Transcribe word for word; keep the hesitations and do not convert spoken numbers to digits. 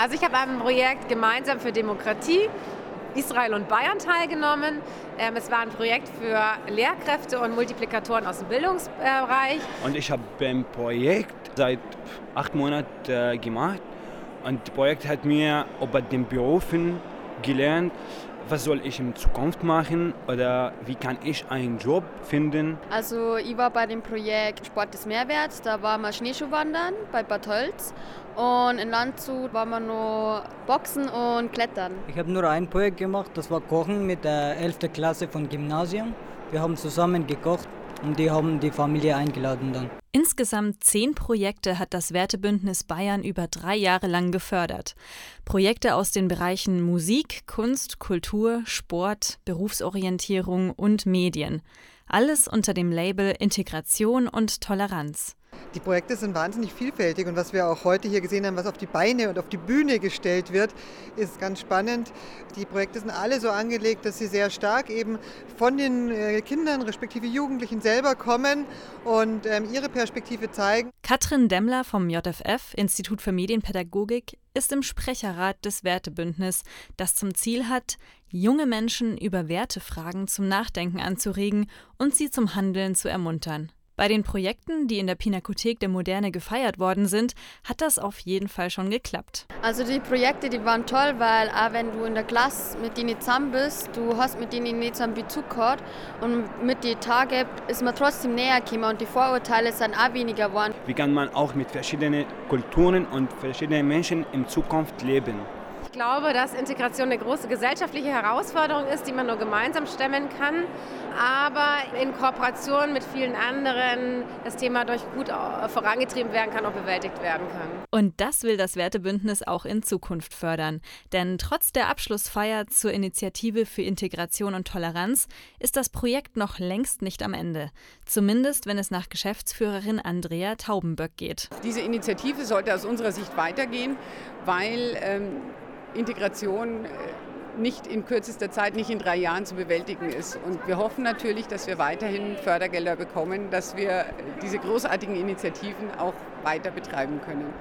Also ich habe am Projekt Gemeinsam für Demokratie Israel und Bayern teilgenommen. Es war ein Projekt für Lehrkräfte und Multiplikatoren aus dem Bildungsbereich. Und ich habe ein Projekt seit acht Monaten gemacht. Und das Projekt hat mir über den Berufen gelernt, was soll ich in Zukunft machen oder wie kann ich einen Job finden. Also ich war bei dem Projekt Sport des Mehrwerts, da waren wir Schneeschuhwandern bei Bad Tölz und in Landshut waren wir nur Boxen und Klettern. Ich habe nur ein Projekt gemacht, das war Kochen mit der elften Klasse vom Gymnasium. Wir haben zusammen gekocht und die haben die Familie eingeladen dann. Insgesamt zehn Projekte hat das Wertebündnis Bayern über drei Jahre lang gefördert. Projekte aus den Bereichen Musik, Kunst, Kultur, Sport, Berufsorientierung und Medien. Alles unter dem Label Integration und Toleranz. Die Projekte sind wahnsinnig vielfältig und was wir auch heute hier gesehen haben, was auf die Beine und auf die Bühne gestellt wird, ist ganz spannend. Die Projekte sind alle so angelegt, dass sie sehr stark eben von den Kindern respektive Jugendlichen selber kommen und ähm, ihre Perspektive zeigen. Katrin Demmler vom J F F, Institut für Medienpädagogik, ist im Sprecherrat des Wertebündnis, das zum Ziel hat, junge Menschen über Wertefragen zum Nachdenken anzuregen und sie zum Handeln zu ermuntern. Bei den Projekten, die in der Pinakothek der Moderne gefeiert worden sind, hat das auf jeden Fall schon geklappt. Also die Projekte, die waren toll, weil auch wenn du in der Klasse mit denen zusammen bist, du hast mit denen nicht so einen Bezug gehabt und mit den Tagen ist man trotzdem näher gekommen und die Vorurteile sind auch weniger geworden. Wie kann man auch mit verschiedenen Kulturen und verschiedenen Menschen in Zukunft leben? Ich glaube, dass Integration eine große gesellschaftliche Herausforderung ist, die man nur gemeinsam stemmen kann, aber in Kooperation mit vielen anderen das Thema durch gut vorangetrieben werden kann und bewältigt werden kann. Und das will das Wertebündnis auch in Zukunft fördern. Denn trotz der Abschlussfeier zur Initiative für Integration und Toleranz ist das Projekt noch längst nicht am Ende. Zumindest, wenn es nach Geschäftsführerin Andrea Taubenböck geht. Diese Initiative sollte aus unserer Sicht weitergehen, weil ähm Integration nicht in kürzester Zeit, nicht in drei Jahren zu bewältigen ist. Und wir hoffen natürlich, dass wir weiterhin Fördergelder bekommen, dass wir diese großartigen Initiativen auch weiter betreiben können.